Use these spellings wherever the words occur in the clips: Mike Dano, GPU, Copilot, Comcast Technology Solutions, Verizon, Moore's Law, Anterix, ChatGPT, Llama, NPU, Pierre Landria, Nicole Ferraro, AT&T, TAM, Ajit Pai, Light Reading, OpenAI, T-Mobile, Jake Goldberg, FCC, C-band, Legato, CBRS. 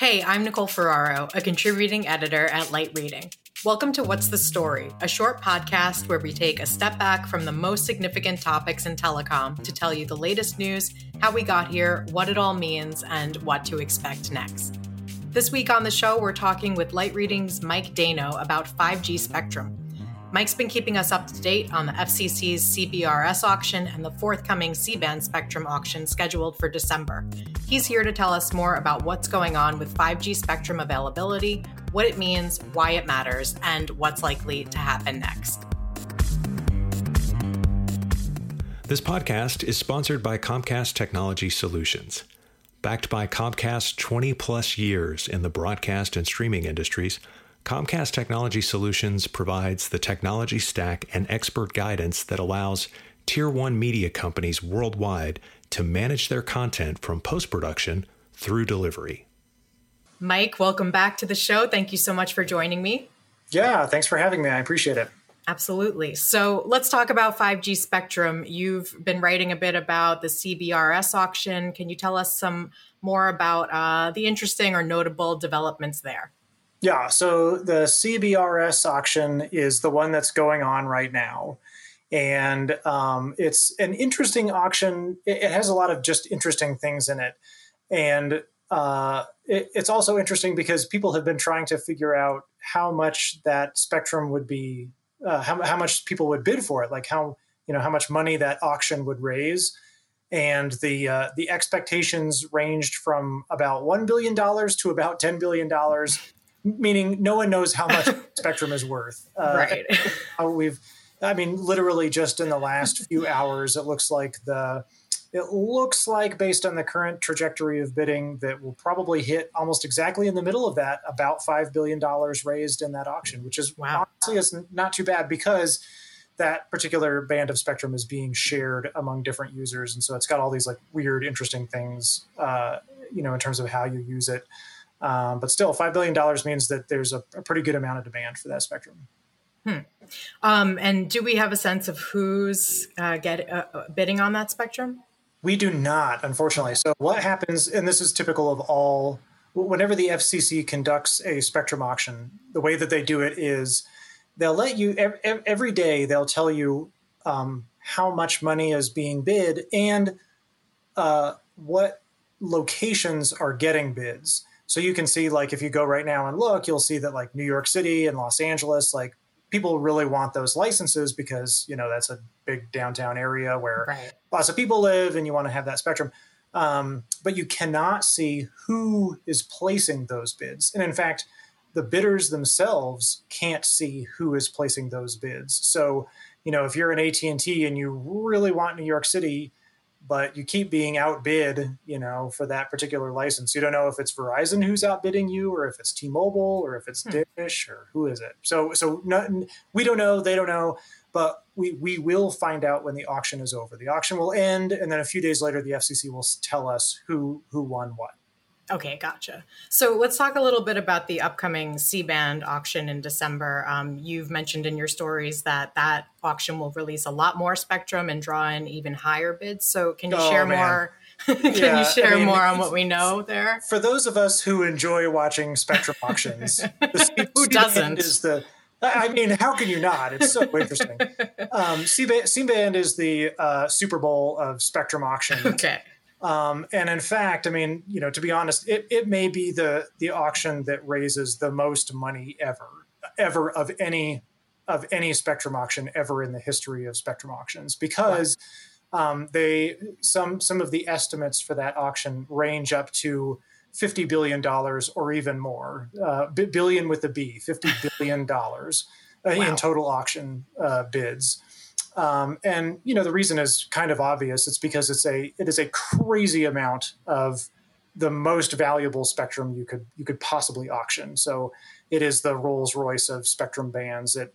Hey, I'm Nicole Ferraro, a contributing editor at Light Reading. Welcome to What's the Story, a short podcast where we take a step back from the most significant topics in telecom to tell you the latest news, how we got here, what it all means, and what to expect next. This week on the show, we're talking with Light Reading's Mike Dano about 5G spectrum. Mike's been keeping us up to date on the FCC's CBRS auction and the forthcoming C-band spectrum auction scheduled for December. He's here to tell us more about what's going on with 5G spectrum availability, what it means, why it matters, and what's likely to happen next. This podcast is sponsored by Comcast Technology Solutions. Backed by Comcast's 20-plus years in the broadcast and streaming industries, Comcast Technology Solutions provides the technology stack and expert guidance that allows Tier 1 media companies worldwide to manage their content from post-production through delivery. Mike, welcome back to the show. Thank you so much for joining me. Yeah, thanks for having me. I appreciate it. Absolutely. So let's talk about 5G spectrum. You've been writing a bit about the CBRS auction. Can you tell us some more about the interesting or notable developments there? Yeah, so the CBRS auction is the one that's going on right now. And it's an interesting auction. It has a lot of just interesting things in it. And it's also interesting because people have been trying to figure out how much that spectrum would be, how much people would bid for it, like how much money that auction would raise. And the expectations ranged from about $1 billion to about $10 billion. Meaning no one knows how much spectrum is worth. Right. Literally just in the last few hours, it looks like based on the current trajectory of bidding that we'll probably hit almost exactly in the middle of that, about $5 billion raised in that auction, which is honestly is not too bad because that particular band of spectrum is being shared among different users. And so it's got all these like weird, interesting things, in terms of how you use it. But still, $5 billion means that there's a pretty good amount of demand for that spectrum. And do we have a sense of who's bidding on that spectrum? We do not, unfortunately. So what happens, and this is typical of all, whenever the FCC conducts a spectrum auction, the way that they do it is they'll let you, every day they'll tell you how much money is being bid and what locations are getting bids. So you can see, like, if you go right now and look, you'll see that, like, New York City and Los Angeles, like, people really want those licenses because, that's a big downtown area where lots of people live and you want to have that spectrum. But you cannot see who is placing those bids. And, in fact, the bidders themselves can't see who is placing those bids. So, if you're an AT&T and you really want New York City, but you keep being outbid, for that particular license. You don't know if it's Verizon who's outbidding you or if it's T-Mobile or if it's Dish or who is it. So we don't know. They don't know. But we will find out when the auction is over. The auction will end. And then a few days later, the FCC will tell us who won what. Okay, gotcha. So let's talk a little bit about the upcoming C-band auction in December. You've mentioned in your stories that auction will release a lot more spectrum and draw in even higher bids. So can you share more? More on what we know there? For those of us who enjoy watching spectrum auctions, who doesn't? How can you not? It's so interesting. C-band is the Super Bowl of spectrum auctions. Okay. And in fact, to be honest, it may be the auction that raises the most money ever of any spectrum auction ever in the history of spectrum auctions, because some of the estimates for that auction range up to $50 billion or even more, billion with a B, $50 billion in total auction bids. The reason is kind of obvious. It's because it is a crazy amount of the most valuable spectrum you could possibly auction. So it is the Rolls Royce of spectrum bands. And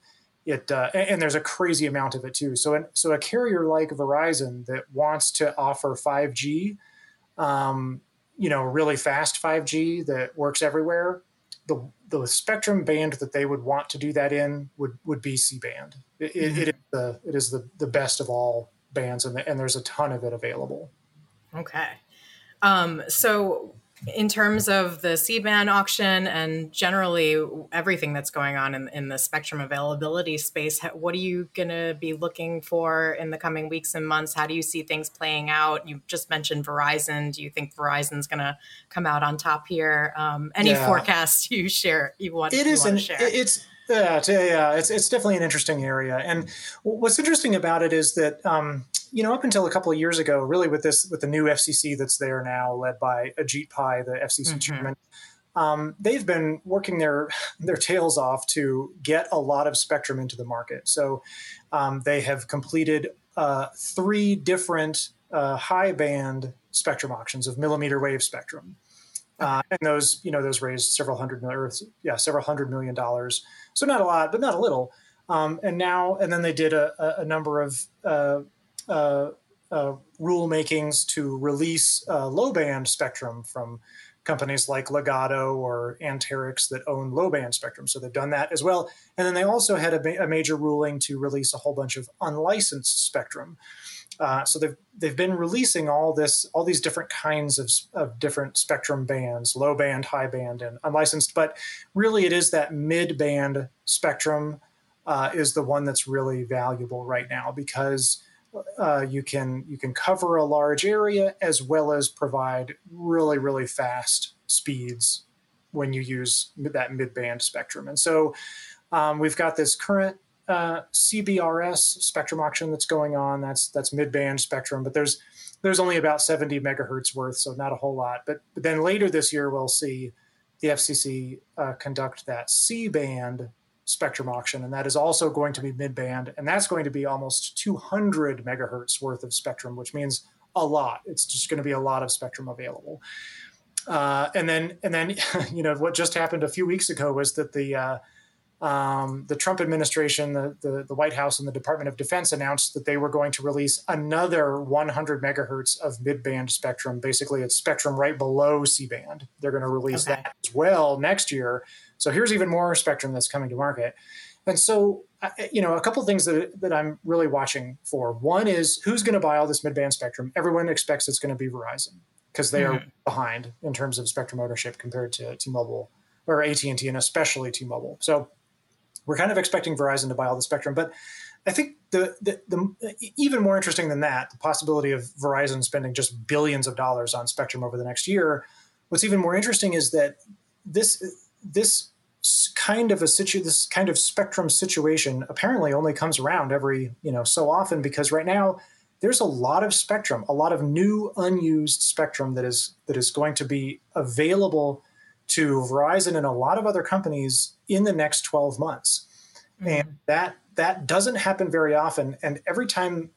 there's a crazy amount of it too. So a carrier like Verizon that wants to offer 5G, really fast 5G that works everywhere, the spectrum band that they would want to do that in would be C-band. It is the best of all bands, and there's a ton of it available. Okay. So In terms of the C-band auction and generally everything that's going on in the spectrum availability space, what are you going to be looking for in the coming weeks and months? How do you see things playing out? You just mentioned Verizon. Do you think Verizon's going to come out on top here? Any forecast you share, you want to share? It's definitely an interesting area. And what's interesting about it is that, up until a couple of years ago, really with the new FCC that's there now, led by Ajit Pai, the FCC chairman, they've been working their tails off to get a lot of spectrum into the market. So they have completed three different high band spectrum auctions of millimeter wave spectrum. And those, those raised several hundred million dollars. So not a lot, but not a little. And then they did a number of rule makings to release low band spectrum from companies like Legato or Anterix that own low band spectrum. So they've done that as well. And then they also had a major ruling to release a whole bunch of unlicensed spectrum. So they've been releasing all these different kinds of different spectrum bands, low band, high band, and unlicensed. But really, it is that mid band spectrum is the one that's really valuable right now because you can cover a large area as well as provide really, really fast speeds when you use that mid band spectrum. And so we've got this current CBRS spectrum auction that's going on. That's mid-band spectrum, but there's only about 70 megahertz worth, so not a whole lot. But then later this year, we'll see the FCC conduct that C-band spectrum auction, and that is also going to be mid-band, and that's going to be almost 200 megahertz worth of spectrum, which means a lot. It's just going to be a lot of spectrum available. And then what just happened a few weeks ago was that the Trump administration, the White House and the Department of Defense announced that they were going to release another 100 megahertz of mid-band spectrum. Basically, it's spectrum right below C-band. They're going to release that as well next year. So here's even more spectrum that's coming to market. And so, a couple of things that I'm really watching for. One is who's going to buy all this mid-band spectrum? Everyone expects it's going to be Verizon because they are behind in terms of spectrum ownership compared to T-Mobile or AT&T and especially T-Mobile. So we're kind of expecting Verizon to buy all the spectrum, but I think the even more interesting than that, the possibility of Verizon spending just billions of dollars on spectrum over the next year. What's even more interesting is that this kind of spectrum situation apparently only comes around every so often because right now there's a lot of spectrum, a lot of new unused spectrum that is going to be available to Verizon and a lot of other companies in the next 12 months. And that doesn't happen very often. And every time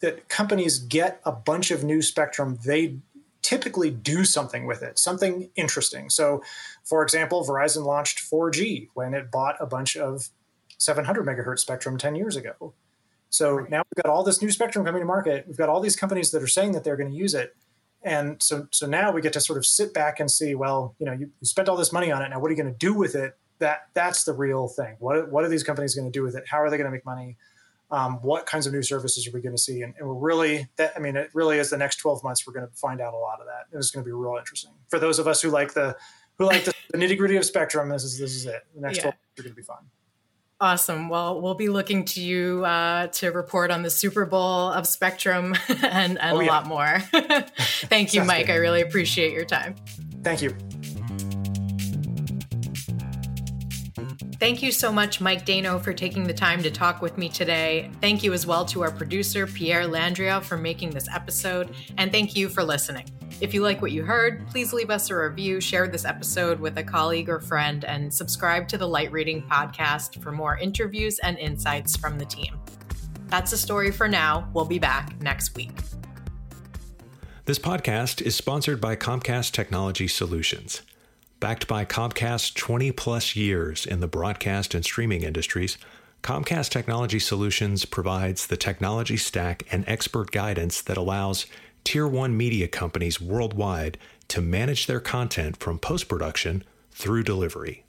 that companies get a bunch of new spectrum, they typically do something with it, something interesting. So, for example, Verizon launched 4G when it bought a bunch of 700 megahertz spectrum 10 years ago. So now we've got all this new spectrum coming to market. We've got all these companies that are saying that they're going to use it. And so now we get to sort of sit back and see, well, you spent all this money on it. Now, what are you going to do with it? That's the real thing. What are these companies going to do with it? How are they going to make money? What kinds of new services are we going to see? And we're really, it really is the next 12 months. We're going to find out a lot of that. And it's going to be real interesting for those of us who like the nitty gritty of spectrum. This is it. The next 12 months are going to be fun. Awesome. Well, we'll be looking to you to report on the Super Bowl of spectrum and a lot more. Thank you, Mike. Good. I really appreciate your time. Thank you. Thank you so much, Mike Dano, for taking the time to talk with me today. Thank you as well to our producer, Pierre Landria, for making this episode. And thank you for listening. If you like what you heard, please leave us a review, share this episode with a colleague or friend, and subscribe to the Light Reading podcast for more interviews and insights from the team. That's the story for now. We'll be back next week. This podcast is sponsored by Comcast Technology Solutions. Backed by Comcast's 20-plus years in the broadcast and streaming industries, Comcast Technology Solutions provides the technology stack and expert guidance that allows Tier 1 media companies worldwide to manage their content from post-production through delivery.